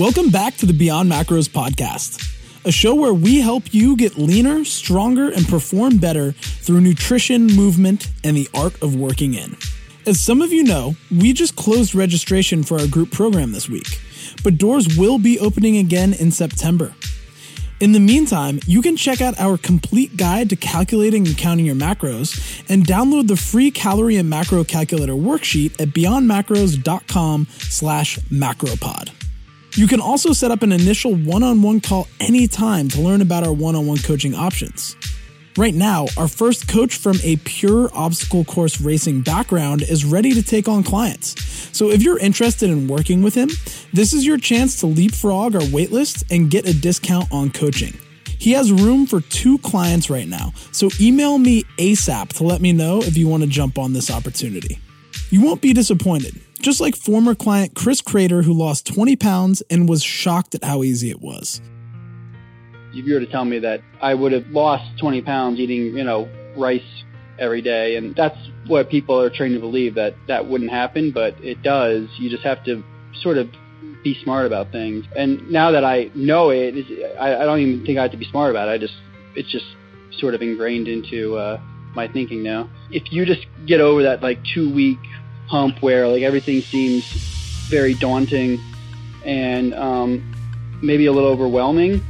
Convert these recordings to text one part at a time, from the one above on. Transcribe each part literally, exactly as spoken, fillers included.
Welcome back to the Beyond Macros podcast, a show where we help you get leaner, stronger, and perform better through nutrition, movement, and the art of working in. As some of you know, we just closed registration for our group program this week, but doors will be opening again in September. In the meantime, you can check out our complete guide to calculating and counting your macros and download the free calorie and macro calculator worksheet at beyond macros dot com slash macropod. You can also set up an initial one-on-one call anytime to learn about our one-on-one coaching options. Right now, our first coach from a pure obstacle course racing background is ready to take on clients. So if you're interested in working with him, this is your chance to leapfrog our waitlist and get a discount on coaching. He has room for two clients right now, so email me ASAP to let me know if you want to jump on this opportunity. You won't be disappointed. Just like former client Chris Crater, who lost twenty pounds and was shocked at how easy it was. If you were to tell me that I would have lost twenty pounds eating, you know, rice every day, and that's what people are trained to believe, that that wouldn't happen, but it does. You just have to sort of be smart about things. And now that I know it, I don't even think I have to be smart about it. I just, it's just sort of ingrained into uh, my thinking now. If you just get over that like two-week hump where like everything seems very daunting and um, maybe a little overwhelming,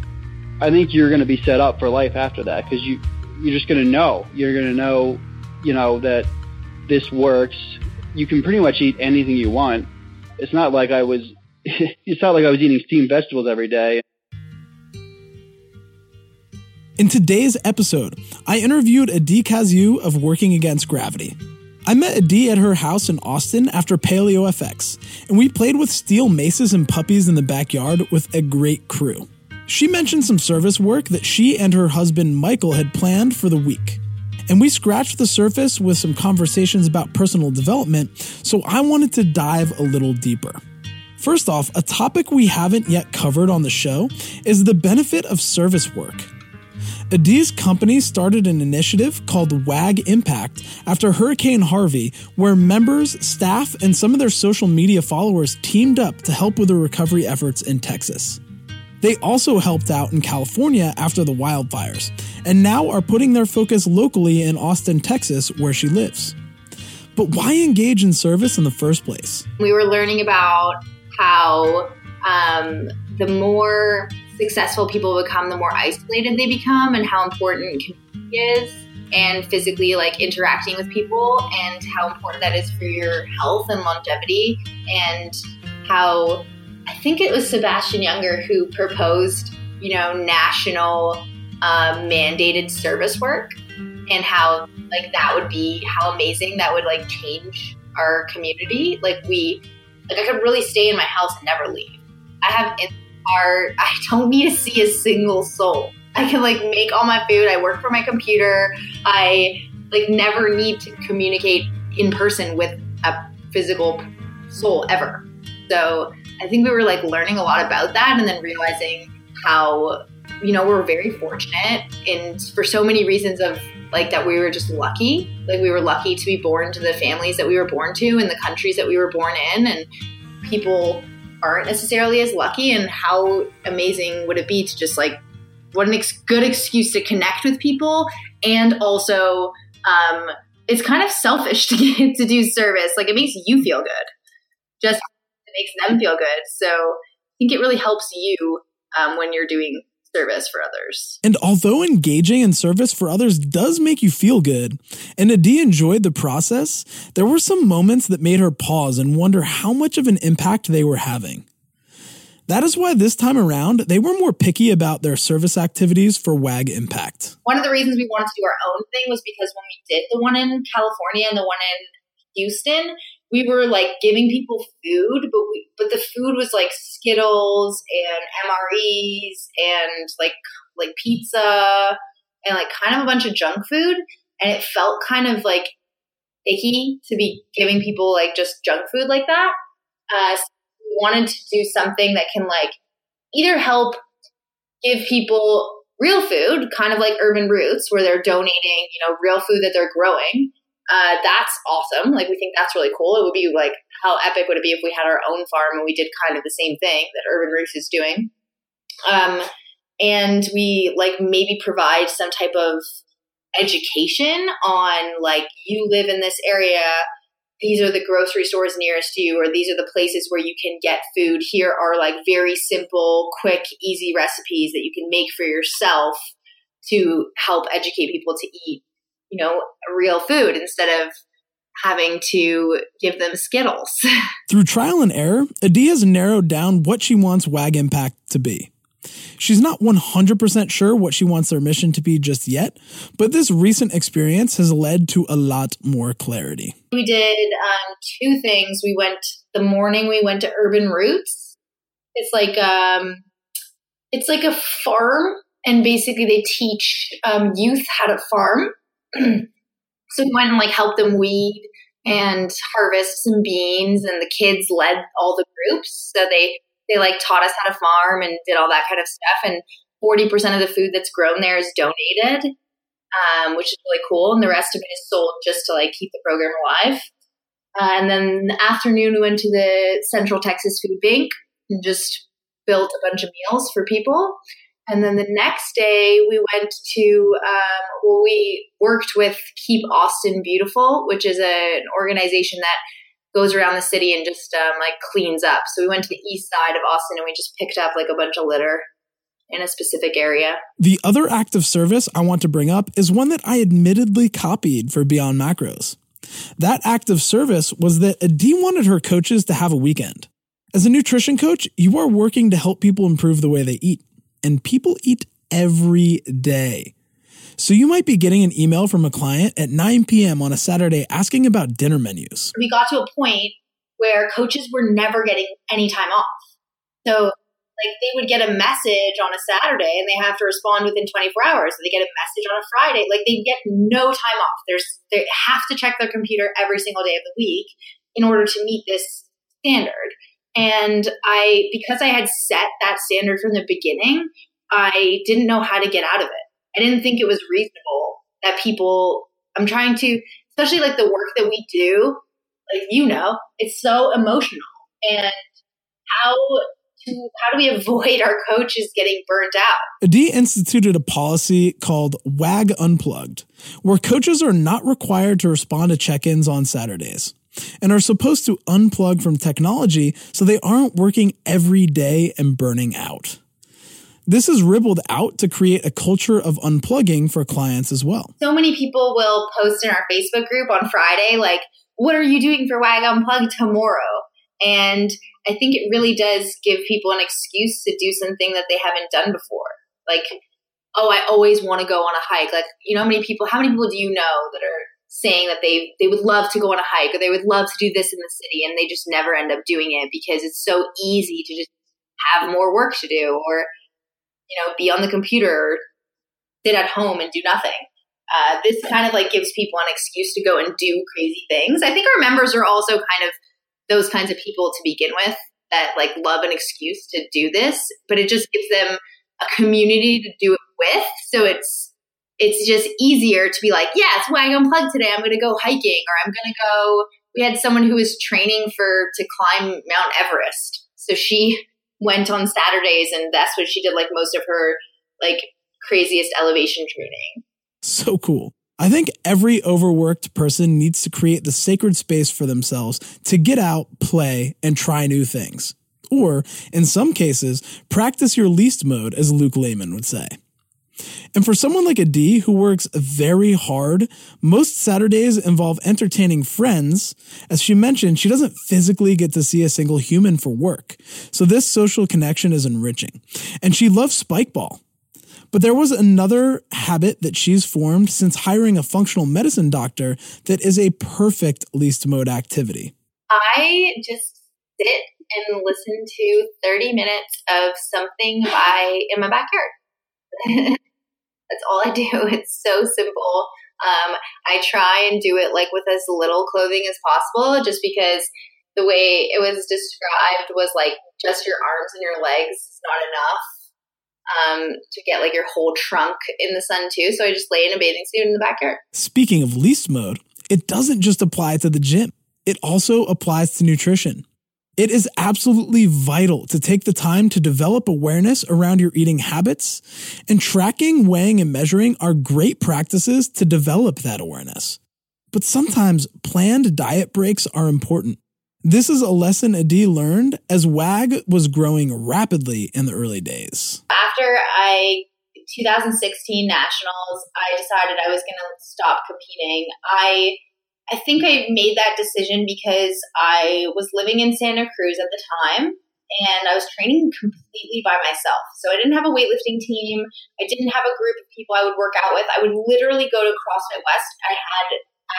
I think you're going to be set up for life after that, because you you're just going to know you're going to know you know that this works. You can pretty much eat anything you want. It's not like I was it's not like I was eating steamed vegetables every day. In today's episode, I interviewed Adi Kazu of Working Against Gravity. I met Adi at her house in Austin after Paleo F X, and we played with steel maces and puppies in the backyard with a great crew. She mentioned some service work that she and her husband Michael had planned for the week, and we scratched the surface with some conversations about personal development, so I wanted to dive a little deeper. First off, a topic we haven't yet covered on the show is the benefit of service work. Adi's company started an initiative called WAG Impact after Hurricane Harvey, where members, staff, and some of their social media followers teamed up to help with the recovery efforts in Texas. They also helped out in California after the wildfires, and now are putting their focus locally in Austin, Texas, where she lives. But why engage in service in the first place? We were learning about how um, the more successful people become, the more isolated they become, and how important community is, and physically like interacting with people, and how important that is for your health and longevity. And how, I think it was Sebastian Younger who proposed, you know, national uh, mandated service work, and how like that would be, how amazing that would like change our community. Like we, like I could really stay in my house and never leave. I have in- Are, I don't need to see a single soul. I can like make all my food. I work from my computer. I like never need to communicate in person with a physical soul ever. So I think we were like learning a lot about that, and then realizing how, you know, we're very fortunate and for so many reasons of like that we were just lucky. Like we were lucky to be born to the families that we were born to and the countries that we were born in, and people aren't necessarily as lucky. And how amazing would it be to just like, what an ex- good excuse to connect with people. And also um, it's kind of selfish to get to do service. Like it makes you feel good, just it makes them feel good. So I think it really helps you um, when you're doing service for others. And although engaging in service for others does make you feel good, and Adi enjoyed the process, there were some moments that made her pause and wonder how much of an impact they were having. That is why this time around, they were more picky about their service activities for WAG Impact. One of the reasons we wanted to do our own thing was because when we did the one in California and the one in Houston, we were like giving people food, but we, but the food was like Skittles and M R Es and like like pizza and like kind of a bunch of junk food, and it felt kind of like icky to be giving people like just junk food like that. Uh, so we wanted to do something that can like either help give people real food, kind of like Urban Roots, where they're donating, you know, real food that they're growing. Uh, that's awesome. Like, we think that's really cool. It would be like, how epic would it be if we had our own farm and we did kind of the same thing that Urban Roots is doing? Um, and we like maybe provide some type of education on like, you live in this area, these are the grocery stores nearest you, or these are the places where you can get food. Here are like very simple, quick, easy recipes that you can make for yourself to help educate people to eat, you know, real food instead of having to give them Skittles. Through trial and error, Adi has narrowed down what she wants WAG Impact to be. She's not one hundred percent sure what she wants their mission to be just yet, but this recent experience has led to a lot more clarity. We did um, two things. We went, the morning we went to Urban Roots. It's like, um, it's like a farm, and basically they teach um, youth how to farm. So we went and like helped them weed and harvest some beans, and the kids led all the groups. So they They like taught us how to farm and did all that kind of stuff. And forty percent of the food that's grown there is donated, um, which is really cool. And the rest of it is sold just to like keep the program alive. Uh, and then in the afternoon, we went to the Central Texas Food Bank and just built a bunch of meals for people. And then the next day we went to, um, well, we worked with Keep Austin Beautiful, which is a, an organization that goes around the city and just um, like cleans up. So we went to the east side of Austin and we just picked up like a bunch of litter in a specific area. The other act of service I want to bring up is one that I admittedly copied for Beyond Macros. That act of service was that Adi wanted her coaches to have a weekend. As a nutrition coach, you are working to help people improve the way they eat, and people eat every day. So you might be getting an email from a client at nine p.m. on a Saturday asking about dinner menus. We got to a point where coaches were never getting any time off. So like they would get a message on a Saturday and they have to respond within twenty-four hours. They get a message on a Friday. Like they get no time off. There's, they have to check their computer every single day of the week in order to meet this standard. And I, because I had set that standard from the beginning, I didn't know how to get out of it. I didn't think it was reasonable that people, I'm trying to, especially like the work that we do, like, you know, it's so emotional. And how to, how do we avoid our coaches getting burnt out? Adi instituted a policy called WAG Unplugged, where coaches are not required to respond to check-ins on Saturdays and are supposed to unplug from technology so they aren't working every day and burning out. This is rippled out to create a culture of unplugging for clients as well. So many people will post in our Facebook group on Friday, like, what are you doing for WAG Unplugged tomorrow? And I think it really does give people an excuse to do something that they haven't done before. Like, oh, I always want to go on a hike. Like, you know, how many people, how many people do you know that are saying that they, they would love to go on a hike or they would love to do this in the city, and they just never end up doing it because it's so easy to just have more work to do, or you know, be on the computer, or sit at home and do nothing. Uh, this kind of like gives people an excuse to go and do crazy things. I think our members are also kind of those kinds of people to begin with that like love an excuse to do this, but it just gives them a community to do it with. So it's, it's just easier to be like, yeah, it's WAG Unplugged today. I'm going to go hiking, or I'm going to go, we had someone who was training for, to climb Mount Everest. So she went on Saturdays, and that's when she did like most of her like craziest elevation training. So cool. I think every overworked person needs to create the sacred space for themselves to get out, play, and try new things. Or, in some cases, practice your least mode, as Luke Lehman would say. And for someone like Adi, who works very hard, most Saturdays involve entertaining friends. As she mentioned, she doesn't physically get to see a single human for work, so this social connection is enriching. And she loves spikeball. But there was another habit that she's formed since hiring a functional medicine doctor that is a perfect least mode activity. I just sit and listen to thirty minutes of something by in my backyard. That's all I do. It's so simple. Um, I try and do it like with as little clothing as possible, just because the way it was described was like just your arms and your legs is not enough um, to get like your whole trunk in the sun too. So I just lay in a bathing suit in the backyard. Speaking of least mode, it doesn't just apply to the gym. It also applies to nutrition. It is absolutely vital to take the time to develop awareness around your eating habits, and tracking, weighing, and measuring are great practices to develop that awareness. But sometimes planned diet breaks are important. This is a lesson Adi learned as W A G was growing rapidly in the early days. After I twenty sixteen nationals, I decided I was going to stop competing. I I think I made that decision because I was living in Santa Cruz at the time, and I was training completely by myself. So I didn't have a weightlifting team. I didn't have a group of people I would work out with. I would literally go to CrossFit West. I had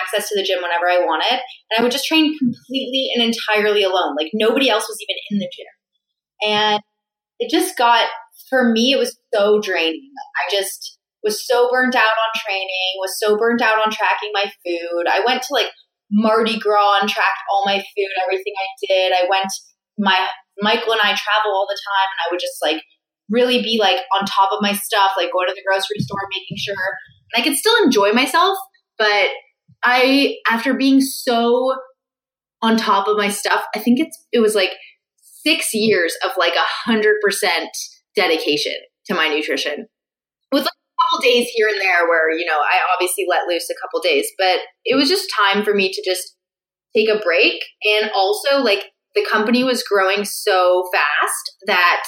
access to the gym whenever I wanted, and I would just train completely and entirely alone. Like, nobody else was even in the gym. And it just got, for me, it was so draining. I just was so burnt out on training, was so burnt out on tracking my food. I went to like Mardi Gras and tracked all my food, everything I did. I went, my Michael and I travel all the time, and I would just like really be like on top of my stuff, like going to the grocery store, making sure, and I could still enjoy myself. But I, after being so on top of my stuff, I think it's, it was like six years of like a hundred percent dedication to my nutrition, with like a couple days here and there where, you know, I obviously let loose a couple days, but it was just time for me to just take a break. And also, like, the company was growing so fast that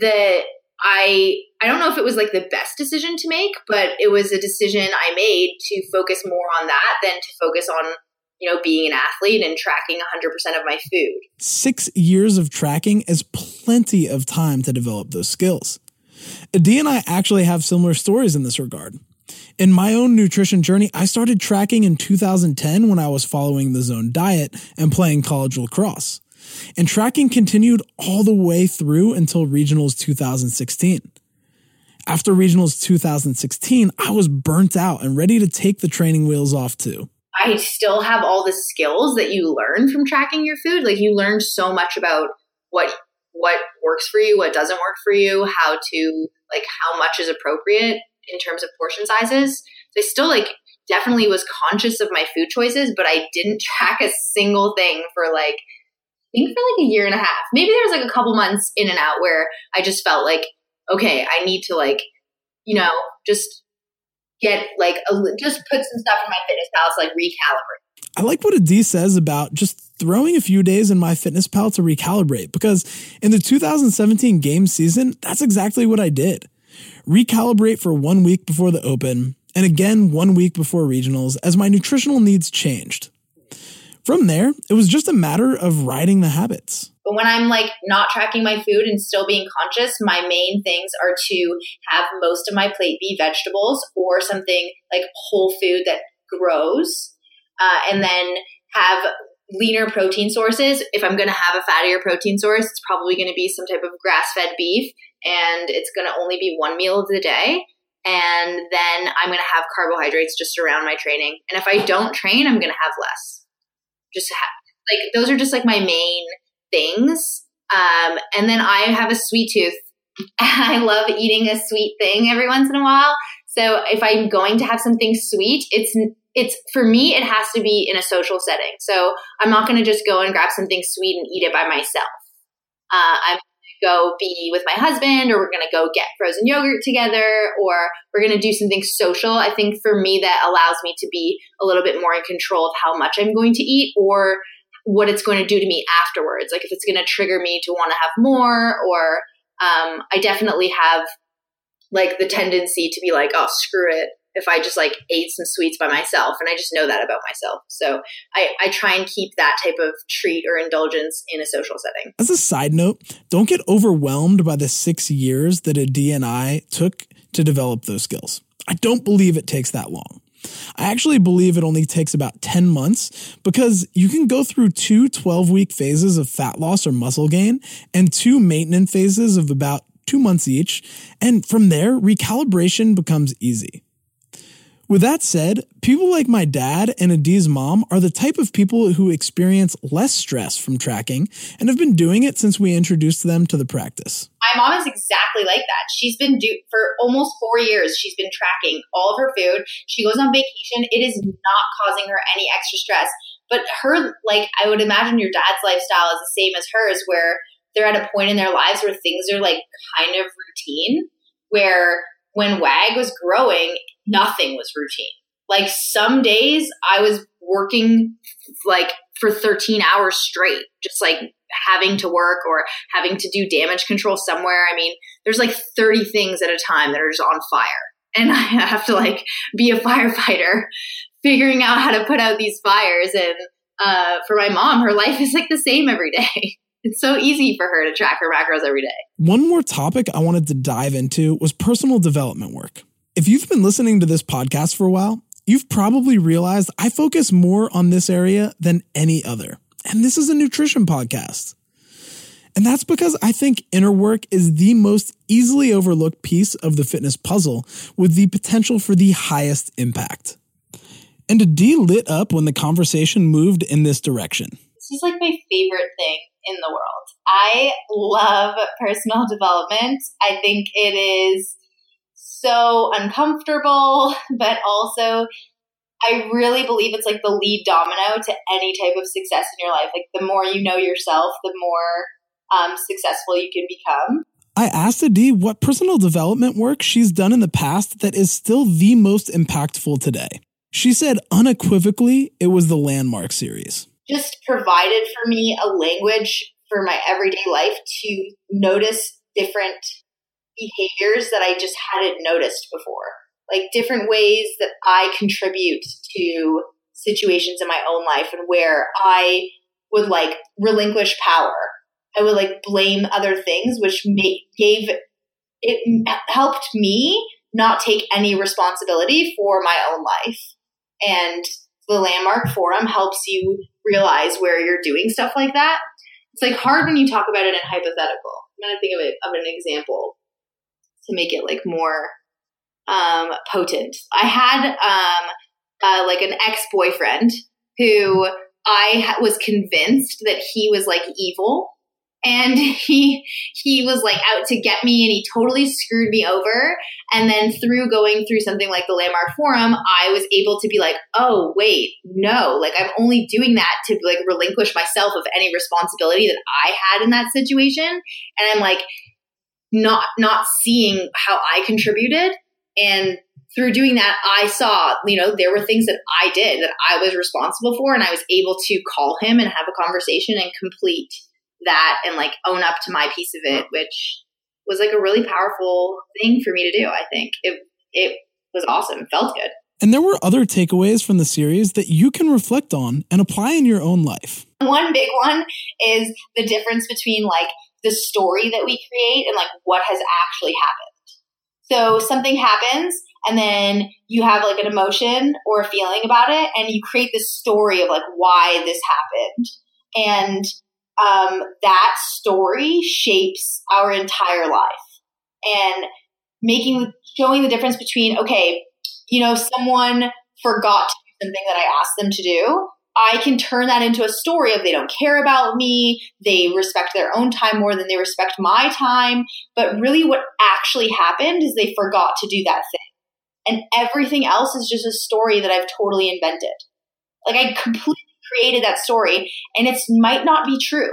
the, I, I don't know if it was like the best decision to make, but it was a decision I made to focus more on that than to focus on, you know, being an athlete and tracking one hundred percent of my food. Six years of tracking is plenty of time to develop those skills. Adi and I actually have similar stories in this regard. In my own nutrition journey, I started tracking in two thousand ten when I was following the Zone diet and playing college lacrosse. And tracking continued all the way through until Regionals two thousand sixteen. After Regionals two thousand sixteen, I was burnt out and ready to take the training wheels off too. I still have all the skills that you learn from tracking your food. Like, you learn so much about what what works for you, what doesn't work for you, how to, like, how much is appropriate in terms of portion sizes. So I still, like, definitely was conscious of my food choices, but I didn't track a single thing for like I think for like a year and a half. Maybe there was like a couple months in and out where I just felt like, okay, I need to like, you know, just get like, a, just put some stuff in my fitness pal to like recalibrate. I like what Adi says about just throwing a few days in my fitness pal to recalibrate, because in the two thousand seventeen game season, that's exactly what I did. Recalibrate for one week before the Open, and again one week before Regionals, as my nutritional needs changed. From there, it was just a matter of riding the habits. But when I'm like not tracking my food and still being conscious, my main things are to have most of my plate be vegetables or something like whole food that grows, uh, and then have leaner protein sources. If I'm going to have a fattier protein source, it's probably going to be some type of grass-fed beef, and it's going to only be one meal of the day. And then I'm going to have carbohydrates just around my training. And if I don't train, I'm going to have less. Just have, like, those are just like my main things. Um, and then I have a sweet tooth. I love eating a sweet thing every once in a while. So if I'm going to have something sweet, it's, it's for me, it has to be in a social setting. So I'm not going to just go and grab something sweet and eat it by myself. Uh, I'm going to go be with my husband, or we're going to go get frozen yogurt together, or we're going to do something social. I think for me, that allows me to be a little bit more in control of how much I'm going to eat or what it's going to do to me afterwards. Like, if it's going to trigger me to want to have more, or um, I definitely have like the tendency to be like, oh, screw it, if I just like ate some sweets by myself. And I just know that about myself. So I, I try and keep that type of treat or indulgence in a social setting. As a side note, don't get overwhelmed by the six years that Adi and I took to develop those skills. I don't believe it takes that long. I actually believe it only takes about ten months, because you can go through two twelve-week phases of fat loss or muscle gain and two maintenance phases of about two months each. And from there, recalibration becomes easy. With that said, people like my dad and Adi's mom are the type of people who experience less stress from tracking and have been doing it since we introduced them to the practice. My mom is exactly like that. She's been do- for almost four years, she's been tracking all of her food. She goes on vacation. It is not causing her any extra stress. But her, like, I would imagine your dad's lifestyle is the same as hers, where they're at a point in their lives where things are like kind of routine, where when WAG was growing, nothing was routine. Like, some days I was working like for thirteen hours straight, just like having to work or having to do damage control somewhere. I mean, there's like thirty things at a time that are just on fire. And I have to like be a firefighter figuring out how to put out these fires. And uh, for my mom, her life is like the same every day. It's so easy for her to track her macros every day. One more topic I wanted to dive into was personal development work. If you've been listening to this podcast for a while, you've probably realized I focus more on this area than any other. And this is a nutrition podcast. And that's because I think inner work is the most easily overlooked piece of the fitness puzzle, with the potential for the highest impact. And Adi lit up when the conversation moved in this direction. This is like my favorite thing in the world. I love personal development. I think it is so uncomfortable, but also I really believe it's like the lead domino to any type of success in your life. Like, the more you know yourself, the more um, successful you can become. I asked Adi what personal development work she's done in the past that is still the most impactful today. She said unequivocally it was the Landmark series. Just provided for me a language for my everyday life to notice different behaviors that I just hadn't noticed before. Like, different ways that I contribute to situations in my own life, and where I would like relinquish power. I would like blame other things, which made, gave it helped me not take any responsibility for my own life. And the Landmark Forum helps you realize where you're doing stuff like that. It's like hard when you talk about it in hypothetical. I'm gonna think of, it, of an example to make it like more um, potent. I had um, uh, like an ex-boyfriend who I ha- was convinced that he was like evil, and he he was like out to get me, and he totally screwed me over. And then through going through something like the Landmark Forum, I was able to be like, oh, wait, no, like I'm only doing that to like relinquish myself of any responsibility that I had in that situation. And I'm like not not seeing how I contributed. And through doing that, I saw, you know, there were things that I did that I was responsible for, and I was able to call him and have a conversation and complete that and like own up to my piece of it, which was like a really powerful thing for me to do. I think it it was awesome. It felt good. And there were other takeaways from the series that you can reflect on and apply in your own life. One big one is the difference between like the story that we create and like what has actually happened. So something happens, and then you have like an emotion or a feeling about it, and you create this story of like why this happened. And Um, that story shapes our entire life. And making, showing the difference between, okay, you know, someone forgot to do something that I asked them to do. I can turn that into a story of they don't care about me. They respect their own time more than they respect my time. But really what actually happened is they forgot to do that thing. And everything else is just a story that I've totally invented. Like, I completely created that story, and it might not be true.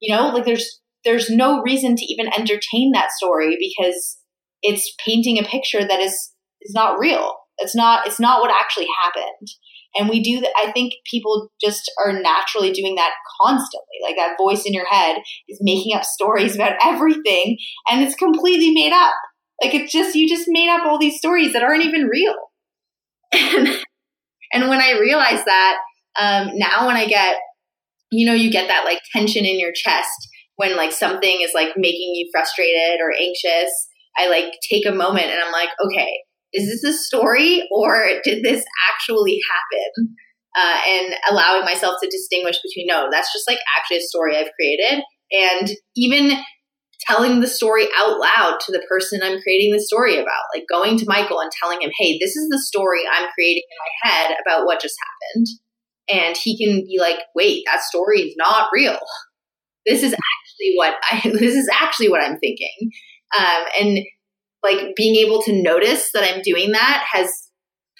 You know, like there's there's no reason to even entertain that story, because it's painting a picture that is is not real. It's not it's not what actually happened. And we do that. I think people just are naturally doing that constantly. Like, that voice in your head is making up stories about everything, and it's completely made up. Like, it's just you just made up all these stories that aren't even real. And, and when I realized that, Um, now when I get, you know, you get that like tension in your chest when like something is like making you frustrated or anxious, I like take a moment and I'm like, okay, is this a story or did this actually happen? Uh, and allowing myself to distinguish between, no, that's just like actually a story I've created. And even telling the story out loud to the person I'm creating the story about, like going to Michael and telling him, hey, this is the story I'm creating in my head about what just happened. And he can be like, wait, that story is not real. This is actually what I, this is actually what I'm thinking. Um, and like being able to notice that I'm doing that has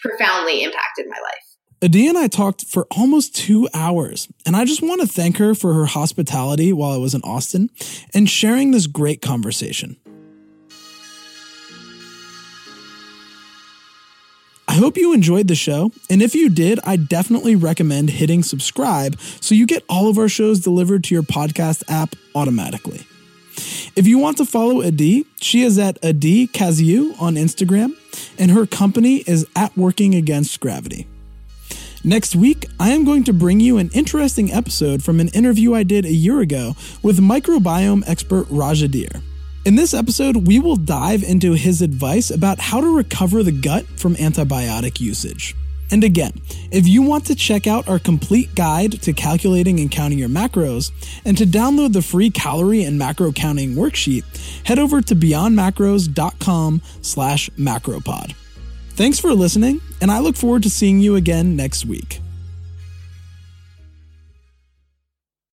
profoundly impacted my life. Adi and I talked for almost two hours, and I just want to thank her for her hospitality while I was in Austin and sharing this great conversation. I hope you enjoyed the show, and if you did, I definitely recommend hitting subscribe so you get all of our shows delivered to your podcast app automatically. If you want to follow Adi, she is at Adi Kazu on Instagram, and her company is at Working Against Gravity. Next week, I am going to bring you an interesting episode from an interview I did a year ago with microbiome expert Raj Adir. In this episode, we will dive into his advice about how to recover the gut from antibiotic usage. And again, if you want to check out our complete guide to calculating and counting your macros, and to download the free calorie and macro counting worksheet, head over to beyondmacros.com slash macropod. Thanks for listening, and I look forward to seeing you again next week.